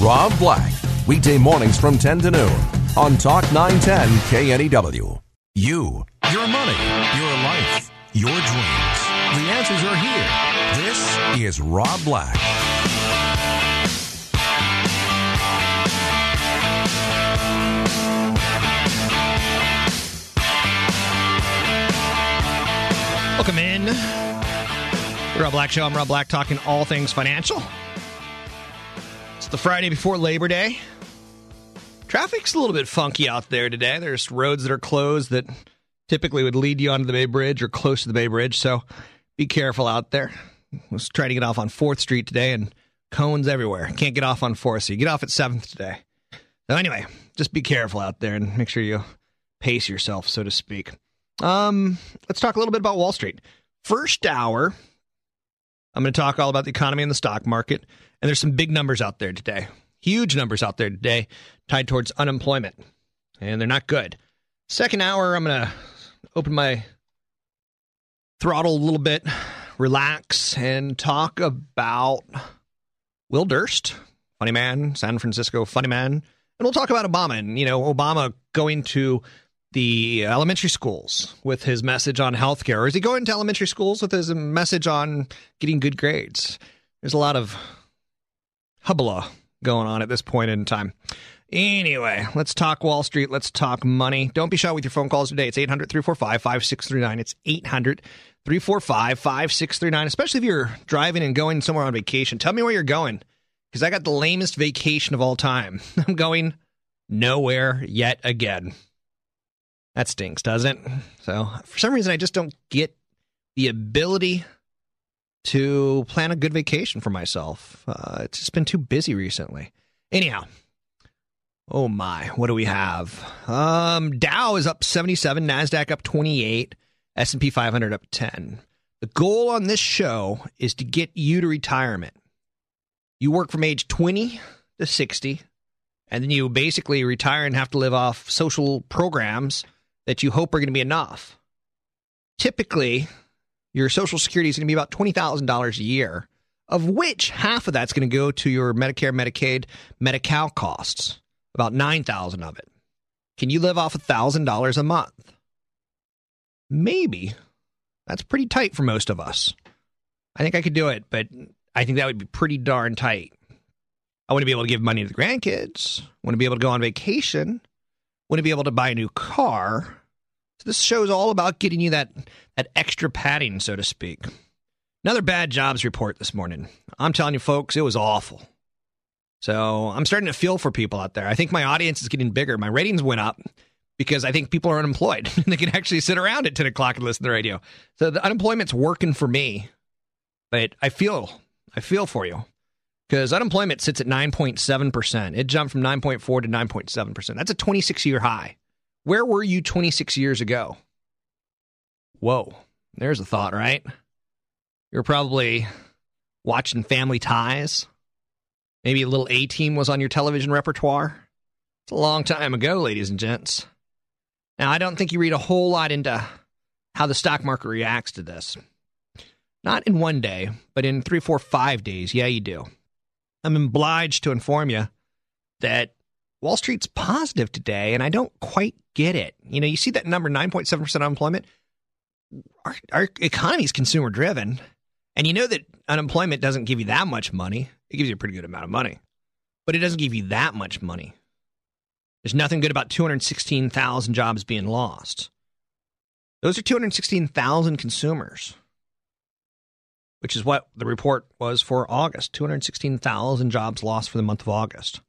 Rob Black, weekday mornings from 10 to noon on Talk 910 KNEW. You, your money, your life, your dreams. The answers are here. This is Rob Black. Welcome in. The Rob Black Show. I'm Rob Black, talking all things financial. The Friday before Labor Day. Traffic's a little bit funky out there today. There's roads that are closed that typically would lead you onto the Bay Bridge or close to the Bay Bridge, so be careful out there. I was trying to get off on 4th Street today, and cones everywhere. Can't get off on 4th, so you get off at 7th today. So anyway, just be careful out there and make sure you pace yourself, so to speak. Let's talk a little bit about Wall Street. First hour, I'm going to talk all about the economy and the stock market. And there's some big numbers out there today, huge numbers out there today tied towards unemployment, and they're not good. Second hour, I'm going to open my throttle a little bit, relax, and talk about Will Durst, funny man, San Francisco funny man. And we'll talk about Obama and, you know, Obama going to the elementary schools with his message on healthcare. Or is he going to elementary schools with his message on getting good grades? There's a lot of hubba going on at this point in time. Anyway, let's talk Wall Street. Let's talk money. Don't be shy with your phone calls today. It's 800-345-5639. It's 800-345-5639, especially if you're driving and going somewhere on vacation. Tell me where you're going, because I got the lamest vacation of all time. I'm going nowhere yet again. That stinks, doesn't it? So for some reason, I just don't get the ability to plan a good vacation for myself. It's just been too busy recently. Anyhow, oh my, what do we have? Dow is up 77, NASDAQ up 28, S&P 500 up 10. The goal on this show is to get you to retirement. You work from age 20 to 60, and then you basically retire and have to live off social programs that you hope are going to be enough. Typically, your Social Security is going to be about $20,000 a year, of which half of that's going to go to your Medicare, Medicaid, Medi-Cal costs, about $9,000 of it. Can you live off $1,000 a month? Maybe. That's pretty tight for most of us. I think I could do it, but I think that would be pretty darn tight. I want to be able to give money to the grandkids. I want to be able to go on vacation. I want to be able to buy a new car. So this show is all about getting you that extra padding, so to speak. Another bad jobs report this morning. I'm telling you, folks, it was awful. So I'm starting to feel for people out there. I think my audience is getting bigger. My ratings went up because I think people are unemployed. They can actually sit around at 10 o'clock and listen to the radio. So the unemployment's working for me. But I feel for you, because unemployment sits at 9.7%. It jumped from 9.4 to 9.7%. That's a 26-year high. Where were you 26 years ago? Whoa, there's a thought, right? You're probably watching Family Ties. Maybe a little A-Team was on your television repertoire. It's a long time ago, ladies and gents. Now, I don't think you read a whole lot into how the stock market reacts to this. Not in one day, but in 3, 4, 5 days. Yeah, you do. I'm obliged to inform you that Wall Street's positive today, and I don't quite get it. You know, you see that number, 9.7% unemployment. Our economy is consumer-driven, and you know that unemployment doesn't give you that much money. It gives you a pretty good amount of money, but it doesn't give you that much money. There's nothing good about 216,000 jobs being lost. Those are 216,000 consumers, which is what the report was for August, 216,000 jobs lost for the month of August.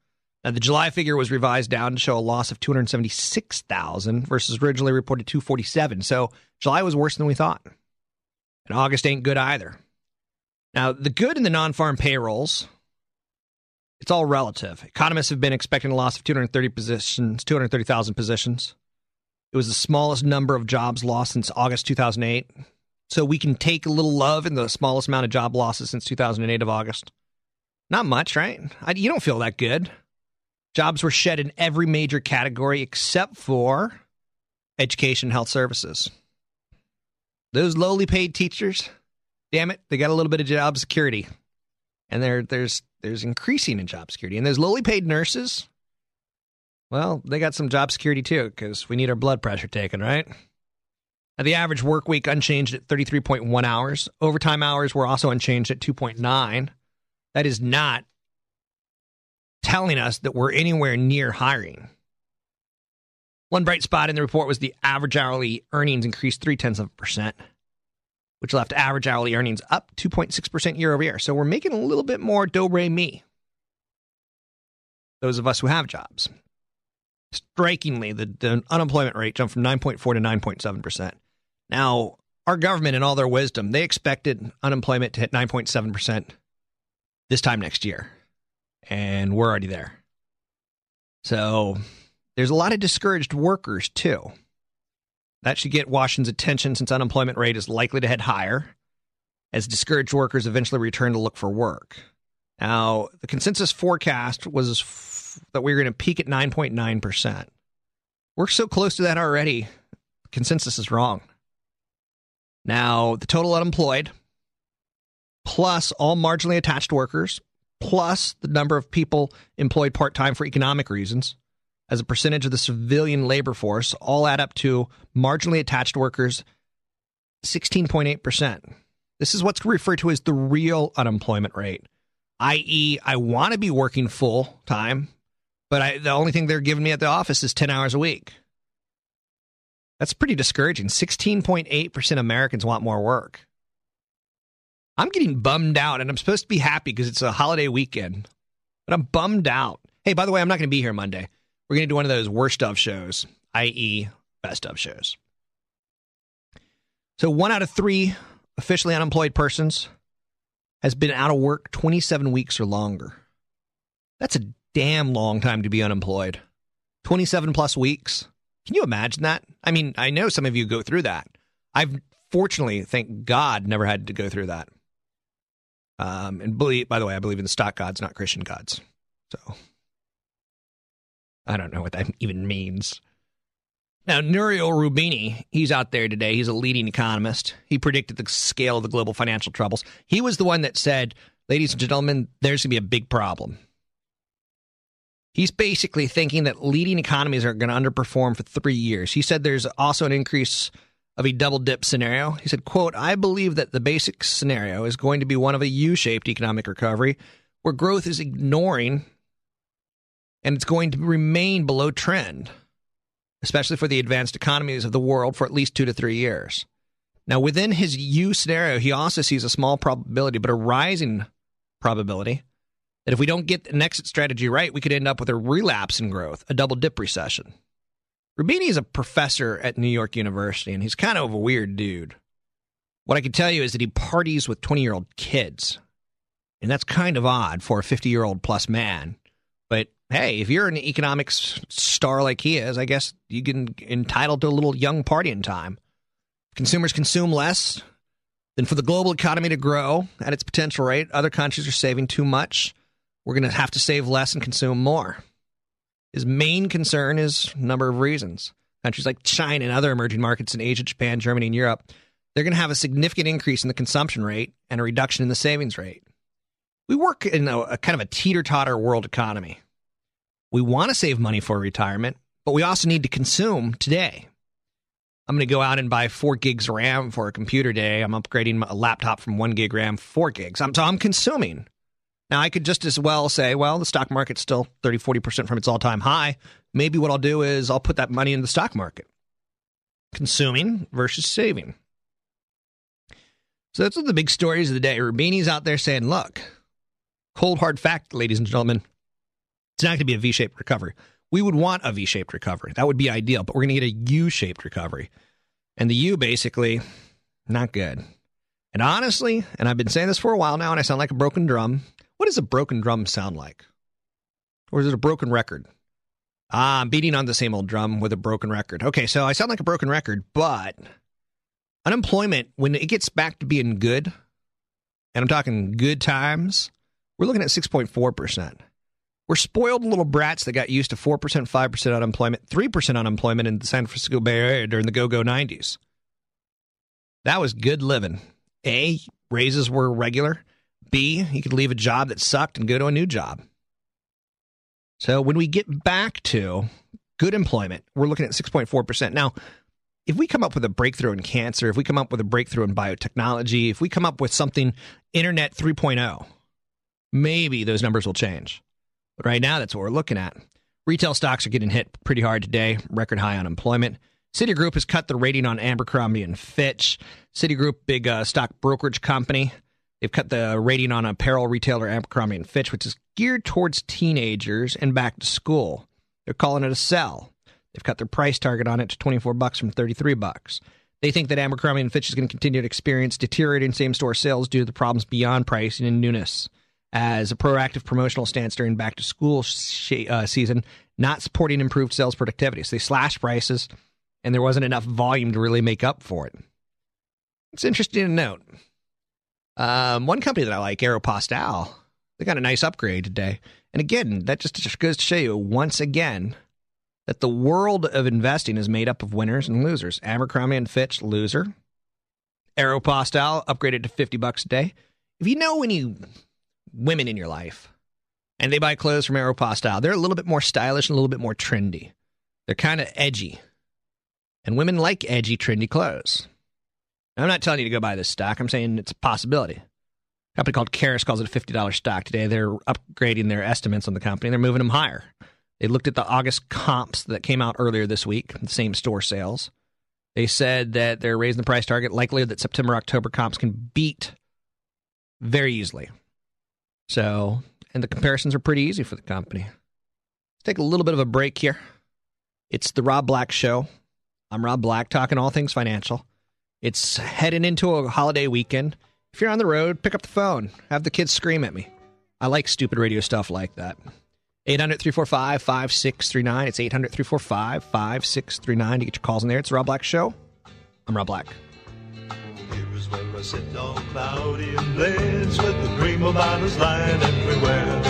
Now, the July figure was revised down to show a loss of 276,000 versus originally reported 247. So July was worse than we thought. And August ain't good either. Now, the good in the non-farm payrolls It's all relative. Economists have been expecting a loss of 230,000 positions. It was the smallest number of jobs lost since August 2008. So we can take a little love in the smallest amount of job losses since 2008 of August. Not much, right? You don't feel that good. Jobs were shed in every major category except for education and health services. Those lowly paid teachers, damn it, they got a little bit of job security. And there's increasing in job security. And those lowly paid nurses, well, they got some job security too, because we need our blood pressure taken, right? Now, the average work week unchanged at 33.1 hours. Overtime hours were also unchanged at 2.9. That is not telling us that we're anywhere near hiring. One bright spot in the report was the average hourly earnings increased 0.3%, which left average hourly earnings up 2.6% year over year. So we're making a little bit more do-re-mi, those of us who have jobs. Strikingly, the unemployment rate jumped from 9.4 to 9.7%. Now, our government, in all their wisdom, they expected unemployment to hit 9.7% this time next year. And we're already there. So there's a lot of discouraged workers, too. That should get Washington's attention, since unemployment rate is likely to head higher as discouraged workers eventually return to look for work. Now, the consensus forecast was that we were going to peak at 9.9%. We're so close to that already. Consensus is wrong. Now, the total unemployed, plus all marginally attached workers, plus the number of people employed part-time for economic reasons, as a percentage of the civilian labor force, all add up to marginally attached workers, 16.8%. This is what's referred to as the real unemployment rate, i.e., I want to be working full time, but the only thing they're giving me at the office is 10 hours a week. That's pretty discouraging. 16.8% Americans want more work. I'm getting bummed out, and I'm supposed to be happy because it's a holiday weekend, but I'm bummed out. Hey, by the way, I'm not going to be here Monday. We're going to do one of those worst of shows, i.e. best of shows. So 1 out of 3 officially unemployed persons has been out of work 27 weeks or longer. That's a damn long time to be unemployed. 27 plus weeks. Can you imagine that? I mean, I know some of you go through that. I've fortunately, thank God, never had to go through that. And by the way, I believe in the stock gods, not Christian gods. So I don't know what that even means. Now, Nouriel Roubini, he's out there today. He's a leading economist. He predicted the scale of the global financial troubles. He was the one that said, ladies and gentlemen, there's going to be a big problem. He's basically thinking that leading economies are going to underperform for 3 years. He said there's also an increase of a double-dip scenario. He said, quote, I believe that the basic scenario is going to be one of a U-shaped economic recovery where growth is ignoring, and it's going to remain below trend, especially for the advanced economies of the world, for at least 2 to 3 years. Now, within his U scenario, he also sees a small probability, but a rising probability, that if we don't get an exit strategy right, we could end up with a relapse in growth, a double-dip recession. Roubini is a professor at New York University, and he's kind of a weird dude. What I can tell you is that he parties with 20-year-old kids, and that's kind of odd for a 50-year-old-plus man. But hey, if you're an economics star like he is, I guess you can entitled to a little young partying time. Consumers consume less. Then for the global economy to grow at its potential rate, other countries are saving too much. We're going to have to save less and consume more. His main concern is a number of reasons. Countries like China and other emerging markets in Asia, Japan, Germany, and Europe, they're going to have a significant increase in the consumption rate and a reduction in the savings rate. We work in a kind of a teeter-totter world economy. We want to save money for retirement, but we also need to consume today. I'm going to go out and buy 4 gigs RAM for a computer day. I'm upgrading a laptop from 1 gig RAM to 4 gigs. So I'm consuming. Now, I could just as well say, well, the stock market's still 30-40% from its all-time high. Maybe what I'll do is I'll put that money in the stock market. Consuming versus saving. So that's one of the big stories of the day. Roubini's out there saying, look, cold hard fact, ladies and gentlemen, it's not going to be a V-shaped recovery. We would want a V-shaped recovery. That would be ideal, but we're going to get a U-shaped recovery. And the U, basically, not good. And honestly, and I've been saying this for a while now, and I sound like a broken drum. What does a broken drum sound like? Or is it a broken record? I'm beating on the same old drum with a broken record. Okay, so I sound like a broken record, but unemployment, when it gets back to being good, and I'm talking good times, we're looking at 6.4%. We're spoiled little brats that got used to 4%, 5% unemployment, 3% unemployment in the San Francisco Bay Area during the go-go 90s. That was good living. A, raises were regular. B, you could leave a job that sucked and go to a new job. So when we get back to good employment, we're looking at 6.4%. Now, if we come up with a breakthrough in cancer, if we come up with a breakthrough in biotechnology, if we come up with something, Internet 3.0, maybe those numbers will change. But right now, that's what we're looking at. Retail stocks are getting hit pretty hard today. Record high unemployment. Citigroup has cut the rating on Abercrombie and Fitch. Citigroup, big stock brokerage company. They've cut the rating on apparel retailer Abercrombie and Fitch, which is geared towards teenagers and back to school. They're calling it a sell. They've cut their price target on it to $24 from $33. They think that Abercrombie and Fitch is going to continue to experience deteriorating same-store sales due to the problems beyond pricing and newness, as a proactive promotional stance during back-to-school season, not supporting improved sales productivity. So they slashed prices, and there wasn't enough volume to really make up for it. It's interesting to note. One company that I like, Aéropostale, they got a nice upgrade today. And again, that just goes to show you, once again, that the world of investing is made up of winners and losers. Abercrombie & Fitch, loser. Aéropostale, upgraded to $50 a day. If you know any women in your life, and they buy clothes from Aéropostale, they're a little bit more stylish and a little bit more trendy. They're kind of edgy. And women like edgy, trendy clothes. Now, I'm not telling you to go buy this stock. I'm saying it's a possibility. A company called Keras calls it a $50 stock today. They're upgrading their estimates on the company. They're moving them higher. They looked at the August comps that came out earlier this week, the same store sales. They said that they're raising the price target, likely that September, October comps can beat very easily. So, and the comparisons are pretty easy for the company. Let's take a little bit of a break here. It's the Rob Black Show. I'm Rob Black, talking all things financial. It's heading into a holiday weekend. If you're on the road, pick up the phone. Have the kids scream at me. I like stupid radio stuff like that. 800-345-5639. It's 800-345-5639 to get your calls in there. It's the Rob Black Show. I'm Rob Black. Where I sit on cloudy and blades with the dream about us lying everywhere.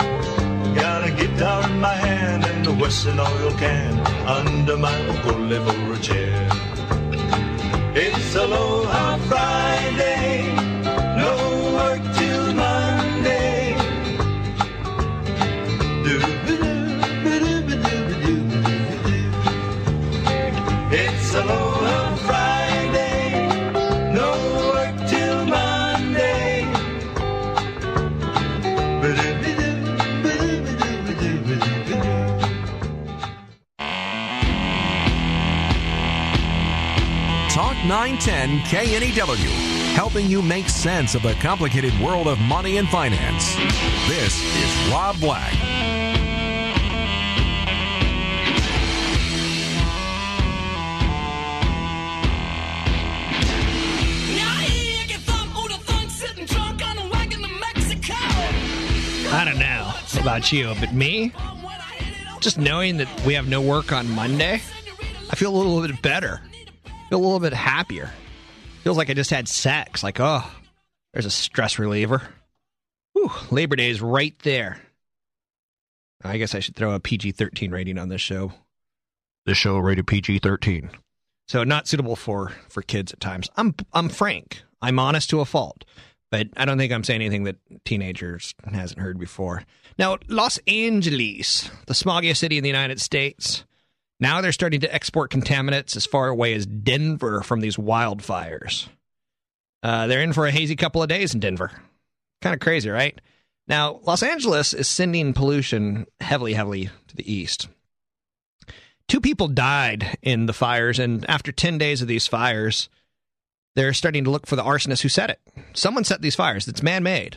Got a guitar in my hand and a Western oil can under my goalie for a chair. It's Aloha Friday, no work till Monday. It's Aloha Friday. Talk 910 KNEW, helping you make sense of the complicated world of money and finance. This is Rob Black. I don't know about you, but me, just knowing that we have no work on Monday, I feel a little bit better. Feel a little bit happier. Feels like I just had sex. Like, oh, there's a stress reliever. Whew, Labor Day is right there. I guess I should throw a PG-13 rating on this show. This show rated PG-13. So not suitable for kids at times. I'm frank. I'm honest to a fault. But I don't think I'm saying anything that teenagers hasn't heard before. Now, Los Angeles, the smoggiest city in the United States. Now they're starting to export contaminants as far away as Denver from these wildfires. They're in for a hazy couple of days in Denver. Kind of crazy, right? Now, Los Angeles is sending pollution heavily to the east. 2 people died in the fires, and after 10 days of these fires, they're starting to look for the arsonist who set it. Someone set these fires. It's man-made.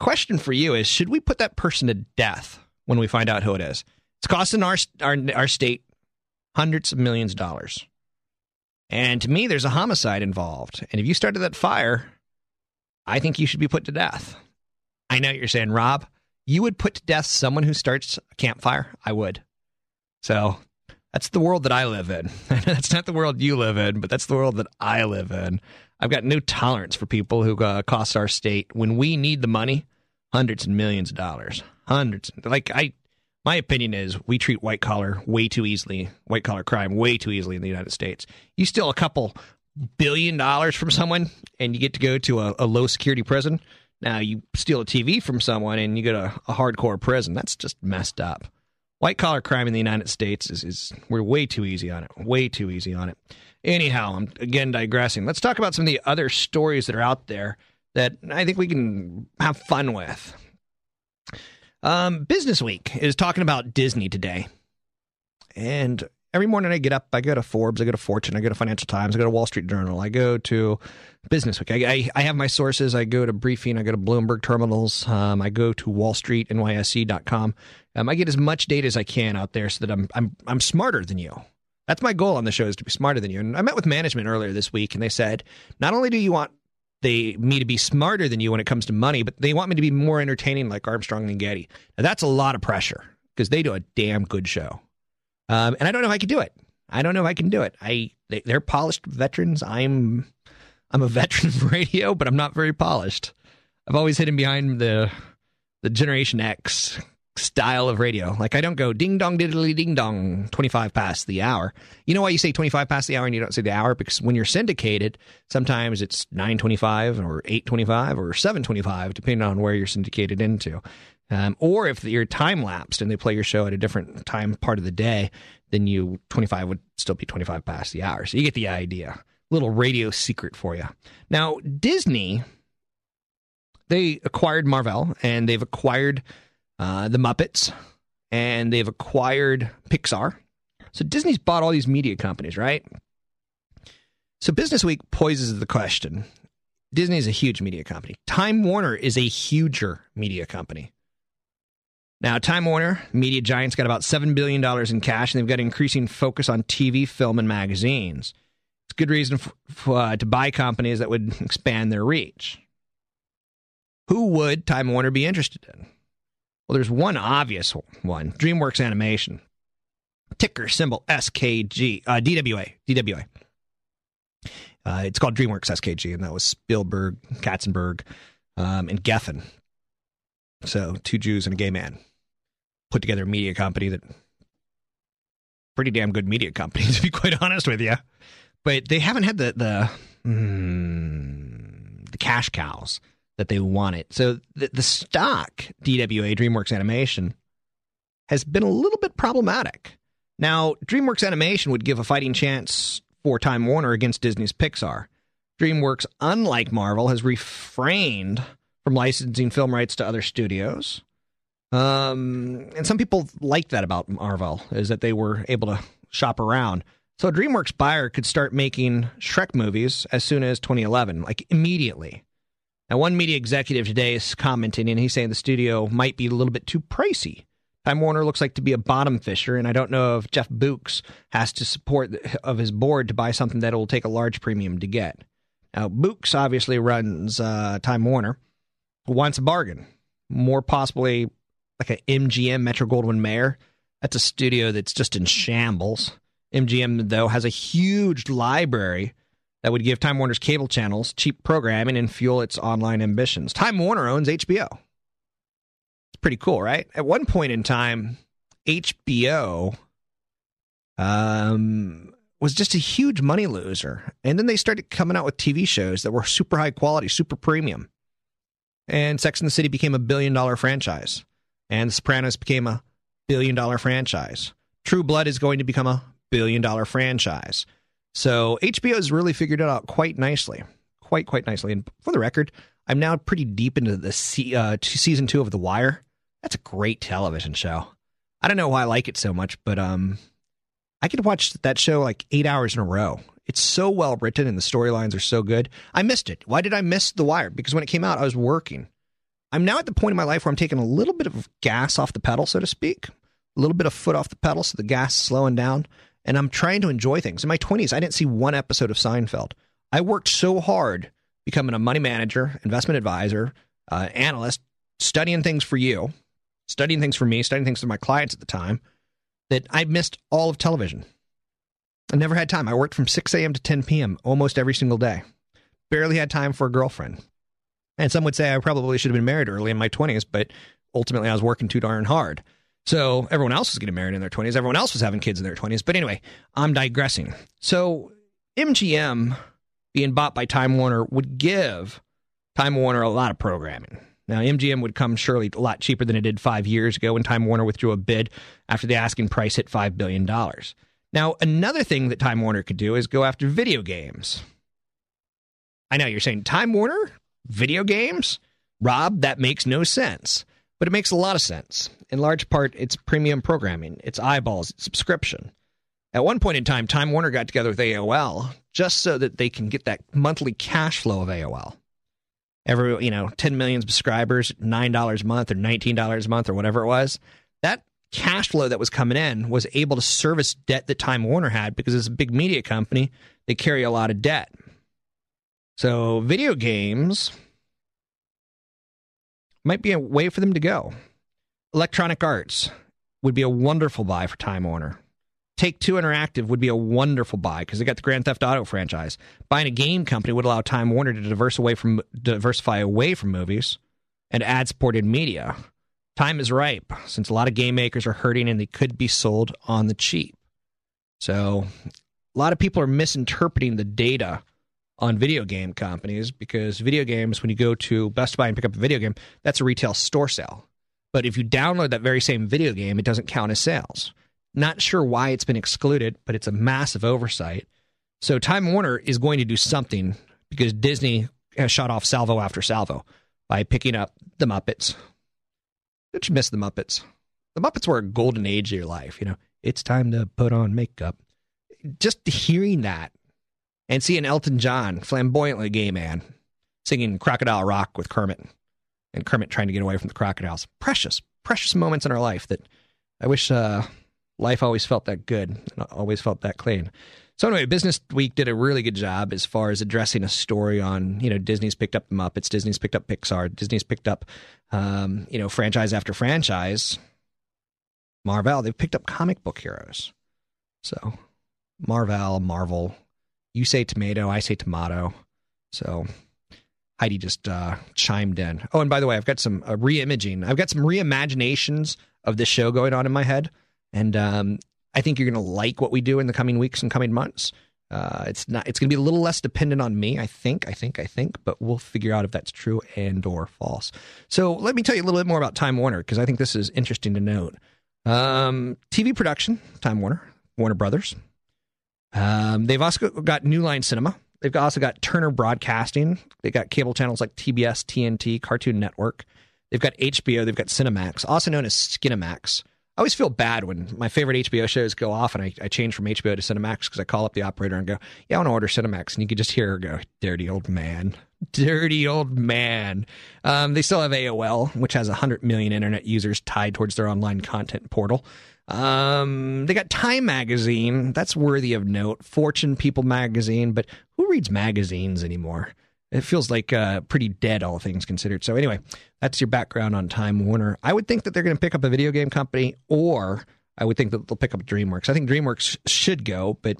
Question for you is, should we put that person to death when we find out who it is? It's costing our state hundreds of millions of dollars. And to me, there's a homicide involved. And if you started that fire, I think you should be put to death. I know what you're saying, Rob. you would put to death someone who starts a campfire? I would. So that's the world that I live in. That's not the world you live in, but that's the world that I live in. I've got no tolerance for people who cost our state, when we need the money, hundreds and millions of dollars. My opinion is we treat white collar crime way too easily in the United States. You steal a couple $1 billion from someone and you get to go to a low security prison. Now you steal a TV from someone and you go to a hardcore prison. That's just messed up. White collar crime in the United States is we're way too easy on it. Way too easy on it. Anyhow, I'm again digressing. Let's talk about some of the other stories that are out there that I think we can have fun with. Business Week is talking about Disney today. And every morning I get up, I go to Forbes, I go to Fortune, I go to Financial Times, I go to Wall Street Journal, I go to Business Week. I have my sources. I go to Briefing, I go to Bloomberg Terminals, I go to WallStreetNYSE.com. I get as much data as I can out there so that I'm smarter than you. That's my goal on the show, is to be smarter than you. And I met with management earlier this week, and they said, not only do you want me to be smarter than you when it comes to money, but they want me to be more entertaining, like Armstrong and Getty. Now, that's a lot of pressure because they do a damn good show. And I don't know if I can do it. They're polished veterans. I'm a veteran of radio, but I'm not very polished. I've always hidden behind the Generation X style of radio. Like, I don't go ding dong diddly ding dong 25 past the hour. You know why you say 25 past the hour and you don't say the hour? Because when you're syndicated, sometimes it's 9:25 or 8:25 or 7:25, depending on where you're syndicated into. Or if you're time lapsed and they play your show at a different time part of the day, then 25 would still be 25 past the hour. So you get the idea. Little radio secret for you. Now, Disney, they acquired Marvel, and they've acquired the Muppets, and they've acquired Pixar. So Disney's bought all these media companies, right? So Business Week poses the question. Disney is a huge media company. Time Warner is a huger media company. Now, Time Warner, media giant's got about $7 billion in cash, and they've got an increasing focus on TV, film, and magazines. It's a good reason to buy companies that would expand their reach. Who would Time Warner be interested in? Well, there's one obvious one, DreamWorks Animation, ticker symbol SKG, DWA. It's called DreamWorks SKG, and that was Spielberg, Katzenberg, and Geffen. So two Jews and a gay man put together a media company that, pretty damn good media company, to be quite honest with you. But they haven't had the cash cows that they wanted. So the stock, DWA, DreamWorks Animation, has been a little bit problematic. Now, DreamWorks Animation would give a fighting chance for Time Warner against Disney's Pixar. DreamWorks, unlike Marvel, has refrained from licensing film rights to other studios. And some people like that about Marvel, is that they were able to shop around. So a DreamWorks buyer could start making Shrek movies as soon as 2011, like immediately. Now, one media executive today is commenting, and he's saying the studio might be a little bit too pricey. Time Warner looks like to be a bottom fisher, and I don't know if Jeff Books has to support of his board to buy something that will take a large premium to get. Now, Books obviously runs Time Warner, who wants a bargain, more possibly like an MGM, Metro-Goldwyn-Mayer. That's a studio that's just in shambles. MGM, though, has a huge library that would give Time Warner's cable channels cheap programming and fuel its online ambitions. Time Warner owns HBO. It's pretty cool, right? At one point in time, HBO was just a huge money loser. And then they started coming out with TV shows that were super high quality, super premium. And Sex and the City became a $1 billion franchise. And The Sopranos became a $1 billion franchise. True Blood is going to become a $1 billion franchise. So HBO has really figured it out quite nicely, quite nicely. And for the record, I'm now pretty deep into the season 2 of The Wire. That's a great television show. I don't know why I like it so much, but I could watch that show like 8 hours in a row. It's so well written and the storylines are so good. I missed it. Why did I miss The Wire? Because when it came out, I was working. I'm now at the point in my life where I'm taking a little bit of gas off the pedal, so to speak, a little bit of foot off the pedal, so the gas is slowing down. And I'm trying to enjoy things. In my 20s, I didn't see one episode of Seinfeld. I worked so hard becoming a money manager, investment advisor, analyst, studying things for you, studying things for me, studying things for my clients at the time, that I missed all of television. I never had time. I worked from 6 a.m. to 10 p.m. almost every single day. Barely had time for a girlfriend. And some would say I probably should have been married early in my 20s, but ultimately I was working too darn hard. So everyone else was getting married in their 20s. Everyone else was having kids in their 20s. But anyway, I'm digressing. So MGM being bought by Time Warner would give Time Warner a lot of programming. Now, MGM would come surely a lot cheaper than it did 5 years ago when Time Warner withdrew a bid after the asking price hit $5 billion. Now, another thing that Time Warner could do is go after video games. I know you're saying, Time Warner? Video games? Rob, that makes no sense. But it makes a lot of sense. In large part, it's premium programming, it's eyeballs, it's subscription. At one point in time, Time Warner got together with AOL just so that they can get that monthly cash flow of AOL. Every, 10 million subscribers, $9 a month or $19 a month or whatever it was. That cash flow that was coming in was able to service debt that Time Warner had because it's a big media company. They carry a lot of debt. So video games might be a way for them to go. Electronic Arts would be a wonderful buy for Time Warner. Take-Two Interactive would be a wonderful buy because they got the Grand Theft Auto franchise. Buying a game company would allow Time Warner to diversify away from movies and ad-supported media. Time is ripe since a lot of game makers are hurting and they could be sold on the cheap. So a lot of people are misinterpreting the data on video game companies because video games, when you go to Best Buy and pick up a video game, that's a retail store sale. But if you download that very same video game, it doesn't count as sales. Not sure why it's been excluded, but it's a massive oversight. So Time Warner is going to do something because Disney has shot off salvo after salvo by picking up the Muppets. Don't you miss the Muppets? The Muppets were a golden age of your life. It's time to put on makeup. Just hearing that and seeing Elton John, flamboyantly gay man, singing Crocodile Rock with Kermit and Kermit trying to get away from the crocodiles. Precious, precious moments in our life that I wish... Life always felt that good, always felt that clean. So anyway, Business Week did a really good job as far as addressing a story on, Disney's picked up the Muppets, Disney's picked up Pixar, Disney's picked up, franchise after franchise. Marvel, they've picked up comic book heroes. So Marvel, you say tomato, I say tomato. So Heidi just chimed in. Oh, and by the way, I've got some reimaginations of this show going on in my head. And I think you're going to like what we do in the coming weeks and coming months. It's going to be a little less dependent on me, I think, but we'll figure out if that's true and or false. So let me tell you a little bit more about Time Warner, because I think this is interesting to note. TV production, Time Warner, Warner Brothers. They've also got New Line Cinema. They've also got Turner Broadcasting. They've got cable channels like TBS, TNT, Cartoon Network. They've got HBO. They've got Cinemax, also known as Skinemax. I always feel bad when my favorite HBO shows go off and I change from HBO to Cinemax because I call up the operator and go, yeah, I want to order Cinemax. And you can just hear her go, dirty old man. They still have AOL, which has 100 million internet users tied towards their online content portal. They got Time Magazine. That's worthy of note. Fortune, People Magazine. But who reads magazines anymore? It feels like pretty dead, all things considered. So anyway, that's your background on Time Warner. I would think that they're going to pick up a video game company, or I would think that they'll pick up DreamWorks. I think DreamWorks should go, but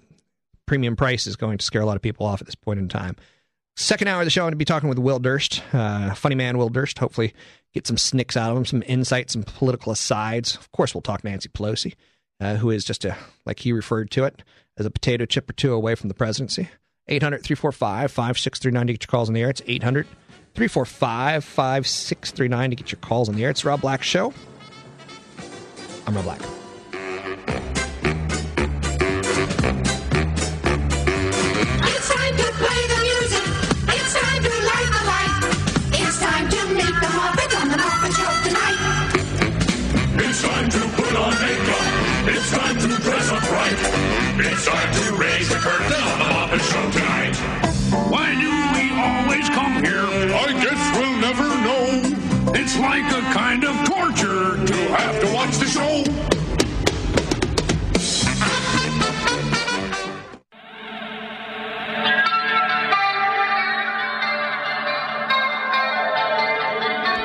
premium price is going to scare a lot of people off at this point in time. Second hour of the show, I'm going to be talking with Will Durst, funny man Will Durst. Hopefully get some snicks out of him, some insights, some political asides. Of course, we'll talk Nancy Pelosi, who is just like he referred to it, as a potato chip or two away from the presidency. 800-345-5639 to get your calls on the air. It's 800-345-5639 to get your calls on the air. It's Rob Black Show. I'm Rob Black. It's time to play the music. It's time to light the light. It's time to meet the Muppet on the Muppet Show tonight. It's time to put on makeup. It's time to dress up right. It's time to raise the curtain on the Muppet Show tonight. Why do we always come here? I guess we'll never know. It's like a kind of torture to have to watch the show.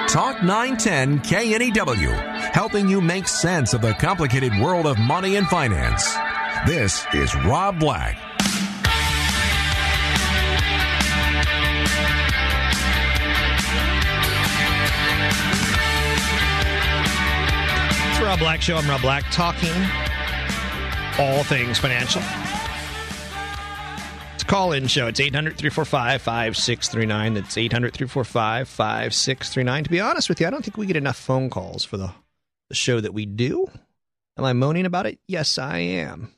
Talk Talk 910 KNEW, helping you make sense of the complicated world of money and finance. This is Rob Black. Rob Black Show. I'm Rob Black, talking all things financial. It's a call-in show. It's 800-345-5639. That's 800-345-5639. To be honest with you, I don't think we get enough phone calls for the show that we do. Am I moaning about it? Yes, I am.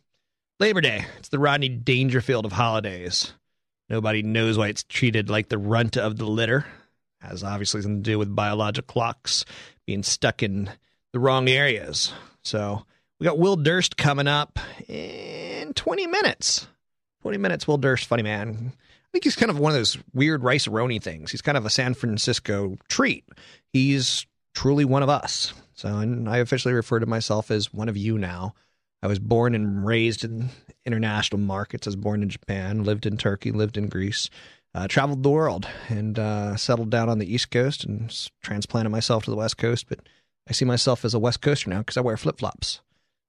Labor Day. It's the Rodney Dangerfield of holidays. Nobody knows why it's treated like the runt of the litter. It has obviously something to do with biological clocks being stuck in the wrong areas. So we got Will Durst coming up in 20 minutes. 20 minutes, Will Durst, funny man. I think he's kind of one of those weird rice-a-roni things. He's kind of a San Francisco treat. He's truly one of us. So, and I officially refer to myself as one of you now. I was born and raised in international markets. I was born in Japan, lived in Turkey, lived in Greece, traveled the world, and settled down on the East Coast and transplanted myself to the West Coast, but I see myself as a West Coaster now because I wear flip-flops.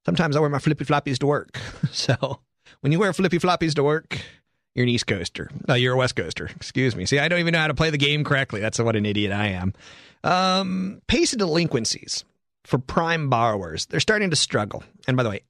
Sometimes I wear my flippy-floppies to work. So when you wear flippy-floppies to work, you're an East Coaster. No, you're a West Coaster. Excuse me. See, I don't even know how to play the game correctly. That's what an idiot I am. Pace of delinquencies for prime borrowers. They're starting to struggle. And by the way,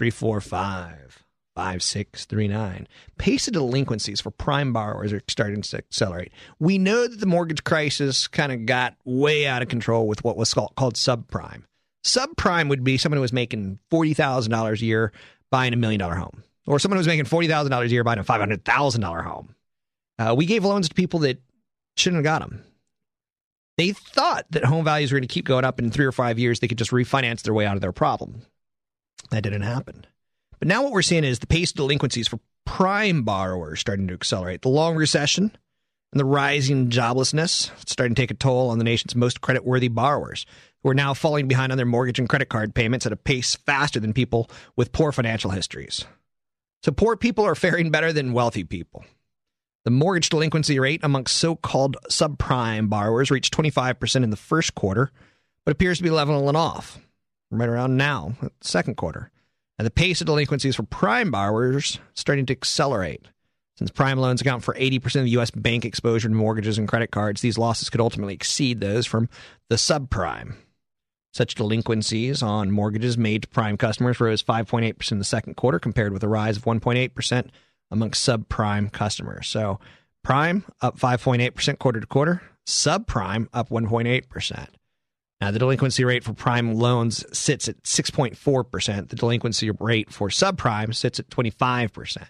800-345-5639. Pace of delinquencies for prime borrowers are starting to accelerate. We know that the mortgage crisis kind of got way out of control with what was called subprime. Subprime would be someone who was making $40,000 a year buying a $1 million home, or someone who was making $40,000 a year buying a $500,000 home. We gave loans to people that shouldn't have got them. They thought that home values were going to keep going up in 3 or 5 years. They could just refinance their way out of their problem. That didn't happen. But now what we're seeing is the pace of delinquencies for prime borrowers starting to accelerate. The long recession and the rising joblessness is starting to take a toll on the nation's most creditworthy borrowers, who are now falling behind on their mortgage and credit card payments at a pace faster than people with poor financial histories. So poor people are faring better than wealthy people. The mortgage delinquency rate amongst so-called subprime borrowers reached 25% in the first quarter, but appears to be leveling off right around now, the second quarter. And the pace of delinquencies for prime borrowers starting to accelerate. Since prime loans account for 80% of U.S. bank exposure to mortgages and credit cards, these losses could ultimately exceed those from the subprime. Such delinquencies on mortgages made to prime customers rose 5.8% in the second quarter, compared with a rise of 1.8% amongst subprime customers. So prime up 5.8% quarter to quarter, subprime up 1.8%. Now, the delinquency rate for prime loans sits at 6.4%. The delinquency rate for subprime sits at 25%. So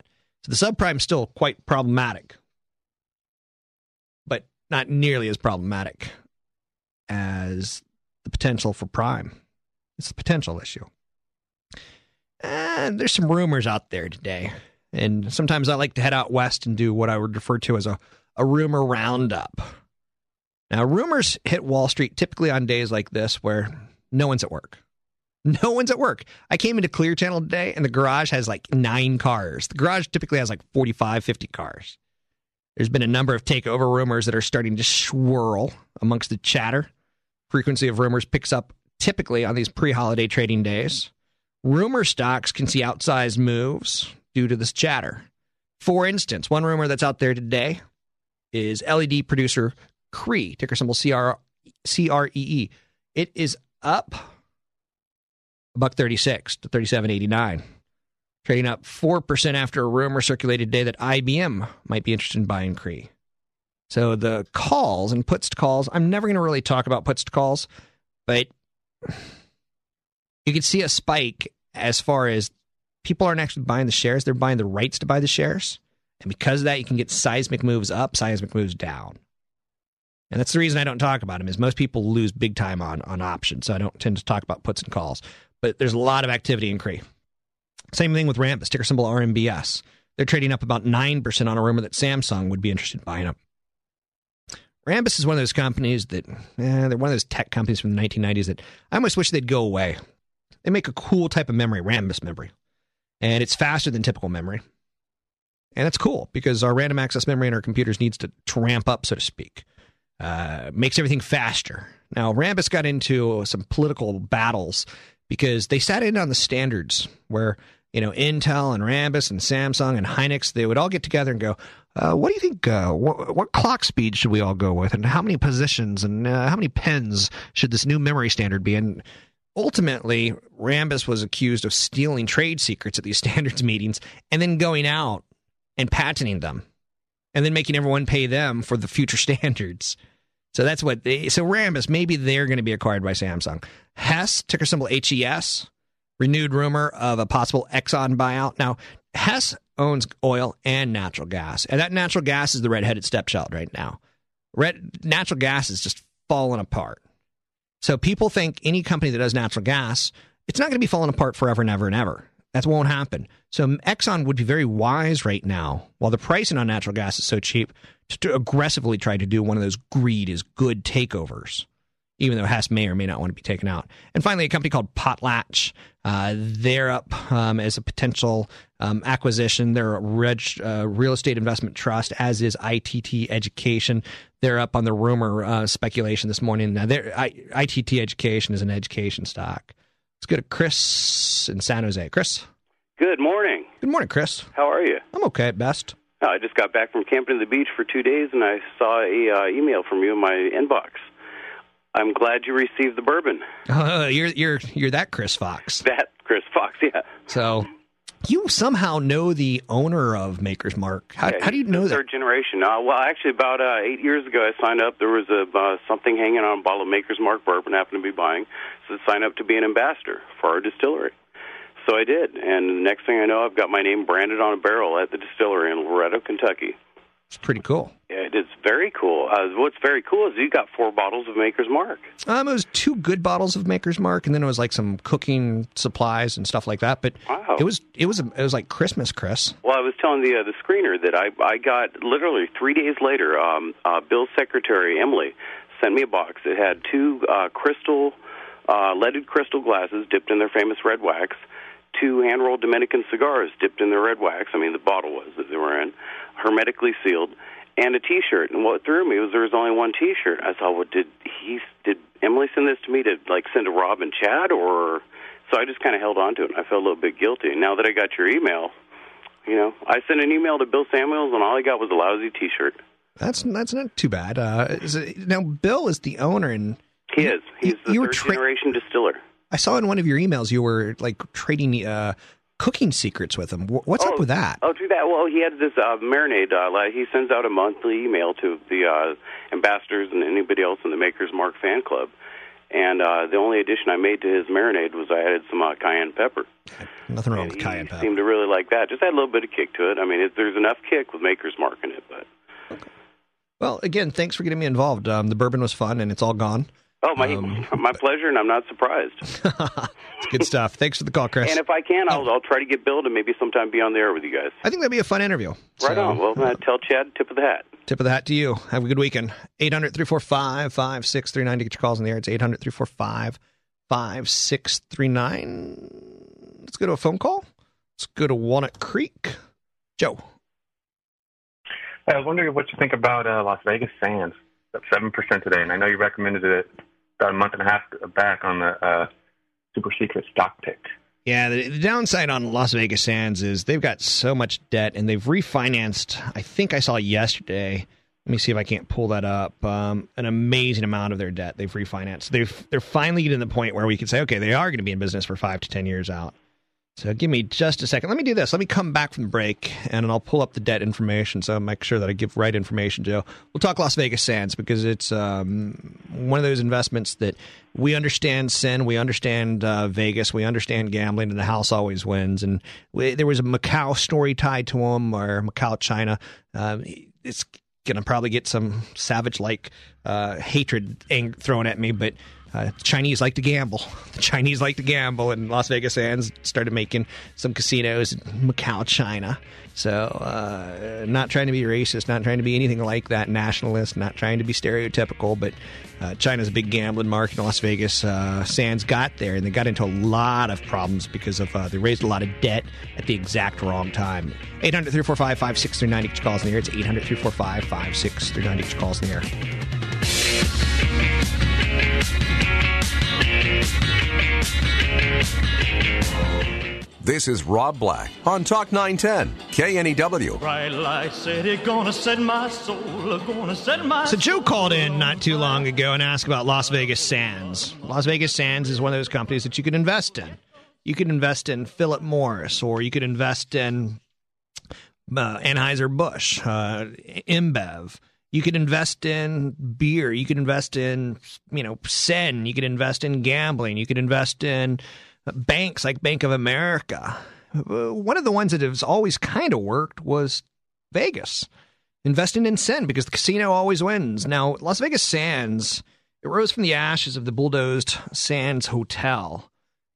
the subprime is still quite problematic, but not nearly as problematic as the potential for prime. It's the potential issue. And there's some rumors out there today. And sometimes I like to head out west and do what I would refer to as a rumor roundup. Now, rumors hit Wall Street typically on days like this where no one's at work. No one's at work. I came into Clear Channel today, and the garage has like 9 cars. The garage typically has like 45, 50 cars. There's been a number of takeover rumors that are starting to swirl amongst the chatter. Frequency of rumors picks up typically on these pre-holiday trading days. Rumor stocks can see outsized moves due to this chatter. For instance, one rumor that's out there today is LED producer Cree, ticker symbol CREE. It is up $1.36 to $37.89, trading up 4% after a rumor circulated today that IBM might be interested in buying Cree. So the calls and puts to calls, I'm never going to really talk about puts to calls, but you can see a spike as far as people aren't actually buying the shares. They're buying the rights to buy the shares. And because of that, you can get seismic moves up, seismic moves down. And that's the reason I don't talk about them, is most people lose big time on options, so I don't tend to talk about puts and calls. But there's a lot of activity in CRE. Same thing with Rambus, ticker symbol RMBS. They're trading up about 9% on a rumor that Samsung would be interested in buying them. Rambus is one of those companies that, they're one of those tech companies from the 1990s that I almost wish they'd go away. They make a cool type of memory, Rambus memory. And it's faster than typical memory. And that's cool, because our random access memory in our computers needs to ramp up, so to speak. makes everything faster. Now, Rambus got into some political battles because they sat in on the standards where, you know, Intel and Rambus and Samsung and Hynix, they would all get together and go, what do you think, what clock speed should we all go with? And how many positions and how many pens should this new memory standard be? And ultimately, Rambus was accused of stealing trade secrets at these standards meetings and then going out and patenting them and then making everyone pay them for the future standards. So that's what they, so Rambus, maybe they're going to be acquired by Samsung. Hess, ticker symbol HES, renewed rumor of a possible Exxon buyout. Now, Hess owns oil and natural gas, and that natural gas is the redheaded stepchild right now. Natural gas is just falling apart. So people think any company that does natural gas, it's not going to be falling apart forever and ever and ever. That won't happen. So Exxon would be very wise right now, while the pricing on natural gas is so cheap, to aggressively try to do one of those greed is good takeovers, even though Hess may or may not want to be taken out. And finally, a company called Potlatch, they're up as a potential acquisition. They're a real estate investment trust, as is ITT Education. They're up on the rumor speculation this morning. Now, ITT Education is an education stock. Let's go to Chris in San Jose. Chris? Good morning. Good morning, Chris. How are you? I'm okay at best. Oh, I just got back from camping to the beach for 2 days, and I saw an email from you in my inbox. I'm glad you received the bourbon. You're that Chris Fox. That Chris Fox, yeah. So you somehow know the owner of Maker's Mark. How do you know that? Third generation. Well, actually, about 8 years ago, I signed up. There was something hanging on a bottle of Maker's Mark bourbon I happened to be buying. So I signed up to be an ambassador for our distillery. So I did. And the next thing I know, I've got my name branded on a barrel at the distillery in Loretto, Kentucky. It's pretty cool. Yeah, it is very cool. What's very cool is you got 4 bottles of Maker's Mark. It was 2 good bottles of Maker's Mark, and then it was like some cooking supplies and stuff like that. But wow. It was like Christmas, Chris. Well, I was telling the screener that I got literally 3 days later. Bill's secretary Emily sent me a box. It had 2 leaded crystal glasses dipped in their famous red wax. 2 hand-rolled Dominican cigars dipped in their red wax. I mean, the bottle was that they were in, hermetically sealed, and a T-shirt. And what threw me was there was only one T-shirt. I thought, well, did Emily send this to me to, like, send to Rob and Chad? Or so I just kind of held on to it, and I felt a little bit guilty. And now that I got your email, you know, I sent an email to Bill Samuels, and all I got was a lousy T-shirt. That's not too bad. Now, Bill is the owner. And he is. He's the third-generation distiller. I saw in one of your emails you were, like, trading cooking secrets with him. What's up with that? Oh, do that. Well, he had this marinade. He sends out a monthly email to the ambassadors and anybody else in the Maker's Mark fan club. And the only addition I made to his marinade was I added some cayenne pepper. Nothing wrong with cayenne pepper. He seemed to really like that. Just had a little bit of kick to it. I mean, there's enough kick with Maker's Mark in it. But okay. Well, again, thanks for getting me involved. The bourbon was fun, and it's all gone. Oh, my pleasure, and I'm not surprised. It's good stuff. Thanks for the call, Chris. And if I can, I'll try to get Bill to maybe sometime be on the air with you guys. I think that'd be a fun interview. So, right on. Well, tell Chad, tip of the hat. Tip of the hat to you. Have a good weekend. 800-345-5639 to get your calls in the air. It's 800-345-5639. Let's go to a phone call. Let's go to Walnut Creek. Joe. I was wondering what you think about Las Vegas Sands. Up 7% today, and I know you recommended it about a month and a half back on the super secret stock pick. Yeah, the downside on Las Vegas Sands is they've got so much debt, and they've refinanced, I think I saw yesterday, let me see if I can't pull that up, an amazing amount of their debt they've refinanced. They're finally getting to the point where we can say, okay, they are going to be in business for 5 to 10 years out. So give me just a second. Let me do this. Let me come back from the break, and I'll pull up the debt information, so I'll make sure that I give right information, Joe. We'll talk Las Vegas Sands, because it's one of those investments that we understand sin, we understand Vegas, we understand gambling, and the house always wins. And there was a Macau story tied to them, or Macau, China. It's going to probably get some savage-like hatred thrown at me, but... Chinese like to gamble. The Chinese like to gamble, and Las Vegas Sands started making some casinos in Macau, China. So not trying to be racist, not trying to be anything like that, nationalist, not trying to be stereotypical, but China's a big gambling market, and Las Vegas Sands got there, and they got into a lot of problems because of they raised a lot of debt at the exact wrong time. 800-345-5639, each calls in the air. It's 800-345-5639, each calls in the air. This is Rob Black on Talk 910 KNEW. Bright light city, gonna set my soul, gonna set my soul. So Joe called in not too long ago and asked about Las Vegas Sands. Las Vegas Sands is one of those companies that you could invest in. You could invest in Philip Morris, or you could invest in Anheuser-Busch, InBev. You could invest in beer. You could invest in, Sen. You could invest in gambling. You could invest in banks like Bank of America. One of the ones that has always kind of worked was Vegas. Investing in Sen because the casino always wins. Now, Las Vegas Sands, it rose from the ashes of the bulldozed Sands Hotel.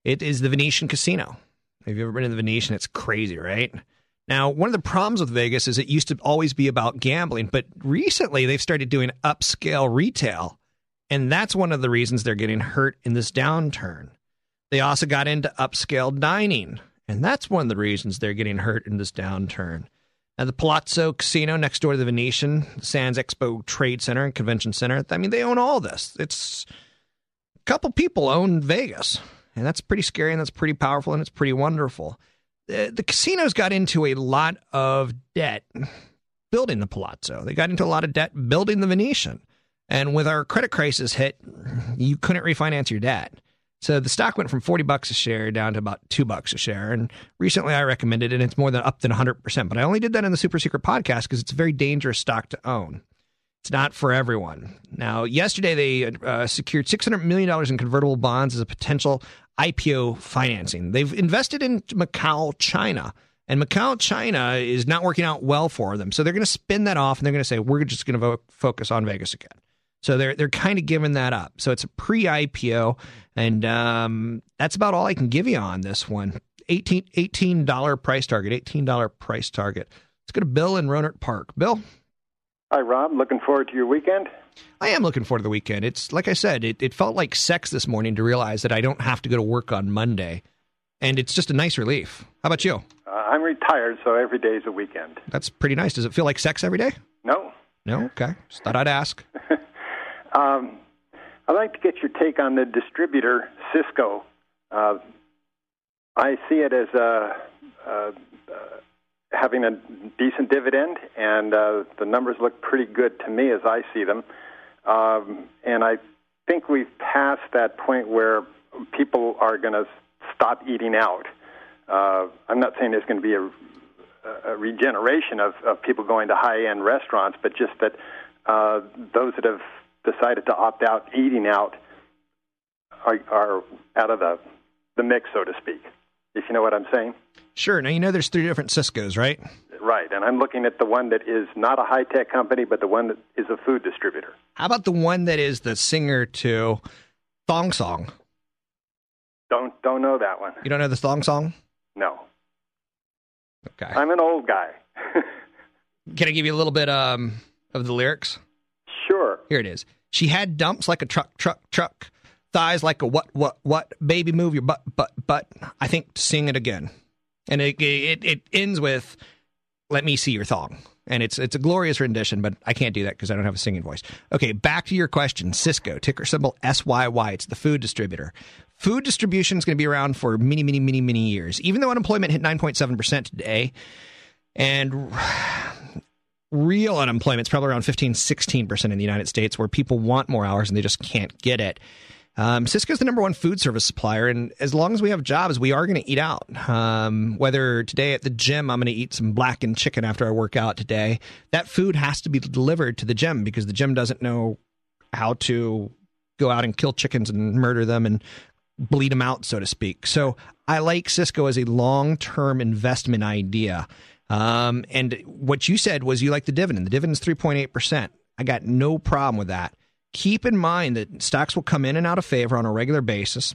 It is the Venetian Casino. Have you ever been in the Venetian? It's crazy, right? Now, one of the problems with Vegas is it used to always be about gambling, but recently they've started doing upscale retail, and that's one of the reasons they're getting hurt in this downturn. They also got into upscale dining, and that's one of the reasons they're getting hurt in this downturn. Now, the Palazzo Casino next door to the Venetian, the Sands Expo Trade Center and Convention Center, I mean, they own all this. It's a couple people own Vegas, and that's pretty scary, and that's pretty powerful, and it's pretty wonderful. The casinos got into a lot of debt building the Palazzo. They got into a lot of debt building the Venetian. And with our credit crisis hit, you couldn't refinance your debt. So the stock went from $40 a share down to about $2 a share. And recently I recommended it, and it's more than up than 100%. But I only did that in the Super Secret podcast because it's a very dangerous stock to own. It's not for everyone. Now, yesterday they secured $600 million in convertible bonds as a potential IPO financing. They've invested in Macau, China, and Macau, China is not working out well for them. So they're going to spin that off, and they're going to say, we're just going to focus on Vegas again. So they're kind of giving that up. So it's a pre-IPO, and that's about all I can give you on this one. $18 price target, $18 price target. Let's go to Bill in Rohnert Park. Bill? Hi, Rob. Looking forward to your weekend. I am looking forward to the weekend. It's like I said, it felt like sex this morning to realize that I don't have to go to work on Monday. And it's just a nice relief. How about you? I'm retired, so every day is a weekend. That's pretty nice. Does it feel like sex every day? No. No? Okay. Just thought I'd ask. I'd like to get your take on the distributor, Sysco. I see it as having a decent dividend, and the numbers look pretty good to me as I see them. And I think we've passed that point where people are going to stop eating out. I'm not saying there's going to be a regeneration of people going to high-end restaurants, but just that those that have decided to opt out eating out are out of the mix, so to speak, if you know what I'm saying. Sure. Now, there's three different Syscos, right? Right. And I'm looking at the one that is not a high-tech company, but the one that is a food distributor. How about the one that is the singer to Thong Song? Don't know that one. You don't know the Thong Song? No. Okay. I'm an old guy. Can I give you a little bit of the lyrics? Sure. Here it is. She had dumps like a truck, truck, truck. Thighs like a what? Baby, move your butt. I think sing it again. And it ends with, let me see your thong. And it's a glorious rendition, but I can't do that because I don't have a singing voice. Okay, back to your question. Sysco, ticker symbol SYY. It's the food distributor. Food distribution is going to be around for many, many, many, many years. Even though unemployment hit 9.7% today, and real unemployment is probably around 15, 16% in the United States, where people want more hours and they just can't get it. Sysco is the number one food service supplier, and as long as we have jobs, we are going to eat out. Whether today at the gym, I'm going to eat some blackened chicken after I work out today. That food has to be delivered to the gym because the gym doesn't know how to go out and kill chickens and murder them and bleed them out, so to speak. So I like Sysco as a long-term investment idea. And what you said was you like the dividend. The dividend is 3.8%. I got no problem with that. Keep in mind that stocks will come in and out of favor on a regular basis,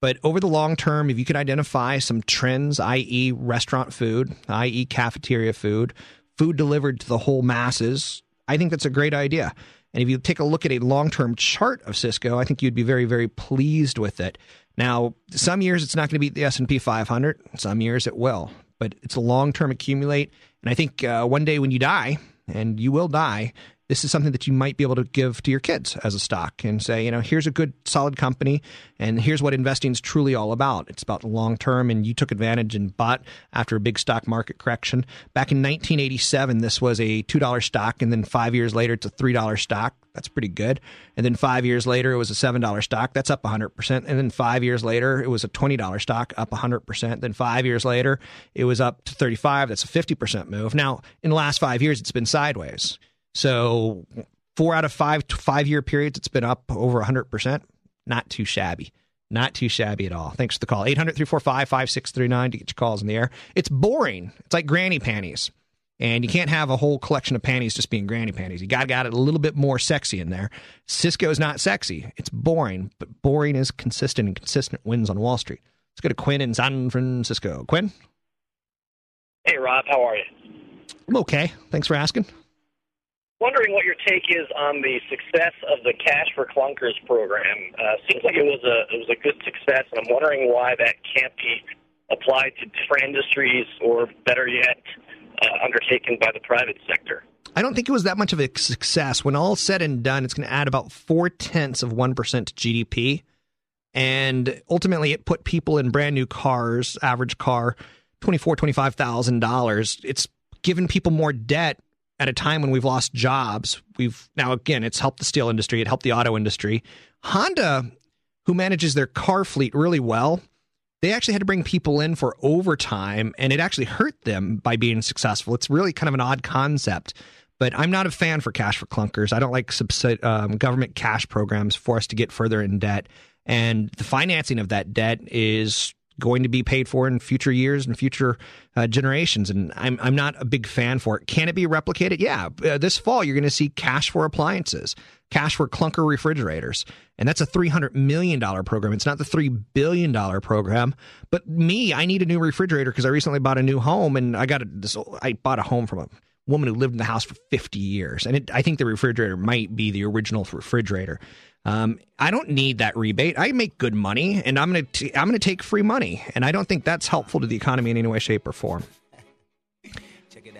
but over the long term, if you can identify some trends, i.e. restaurant food, i.e. cafeteria food, food delivered to the whole masses, I think that's a great idea. And if you take a look at a long-term chart of Sysco, I think you'd be very, very pleased with it. Now, some years it's not going to beat the S&P 500. Some years it will, but it's a long-term accumulate. And I think one day when you die, and you will die, this is something that you might be able to give to your kids as a stock and say, you know, here's a good, solid company, and here's what investing is truly all about. It's about the long term, and you took advantage and bought after a big stock market correction. Back in 1987, this was a $2 stock, and then 5 years later, it's a $3 stock. That's pretty good. And then 5 years later, it was a $7 stock. That's up 100%. And then 5 years later, it was a $20 stock, up 100%. Then 5 years later, it was up to 35. That's a 50% move. Now, in the last 5 years, it's been sideways. So 4 out of 5 5-year periods, it's been up over 100%. Not too shabby. Not too shabby at all. Thanks for the call. 800-345-5639 to get your calls in the air. It's boring. It's like granny panties. And you can't have a whole collection of panties just being granny panties. You got it a little bit more sexy in there. Sysco is not sexy. It's boring, but boring is consistent, and consistent wins on Wall Street. Let's go to Quinn in San Francisco. Quinn? Hey, Rob. How are you? I'm okay. Thanks for asking. Wondering what your take is on the success of the Cash for Clunkers program. Seems like it was a good success, and I'm wondering why that can't be applied to different industries, or better yet, undertaken by the private sector. I don't think it was that much of a success. When all said and done, it's going to add about 0.4% to GDP, and ultimately it put people in brand new cars, average car, $25,000. It's given people more debt at a time when we've lost jobs. Now, again, it's helped the steel industry. It helped the auto industry. Honda, who manages their car fleet really well, they actually had to bring people in for overtime, and it actually hurt them by being successful. It's really kind of an odd concept, but I'm not a fan for Cash for Clunkers. I don't like government cash programs for us to get further in debt, and the financing of that debt is going to be paid for in future years and future generations, and I'm not a big fan for it. Can it be replicated? Yeah. This fall, you're going to see Cash for Appliances, Cash for Clunker Refrigerators, and that's a $300 million program. It's not the $3 billion program, but I need a new refrigerator because I recently bought a new home, and I bought a home from a woman who lived in the house for 50 years, and I think the refrigerator might be the original refrigerator. I don't need that rebate. I make good money, and I'm going to take free money, and I don't think that's helpful to the economy in any way, shape, or form.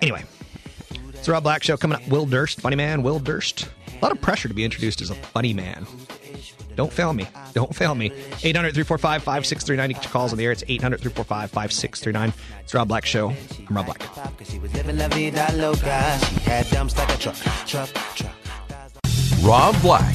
Anyway, it's the Rob Black Show. Coming up, Will Durst, funny man, Will Durst. A lot of pressure to be introduced as a funny man. Don't fail me. Don't fail me. 800-345-5639 to get your calls on the air. It's 800-345-5639. It's Rob Black Show. I'm Rob Black. Rob Black.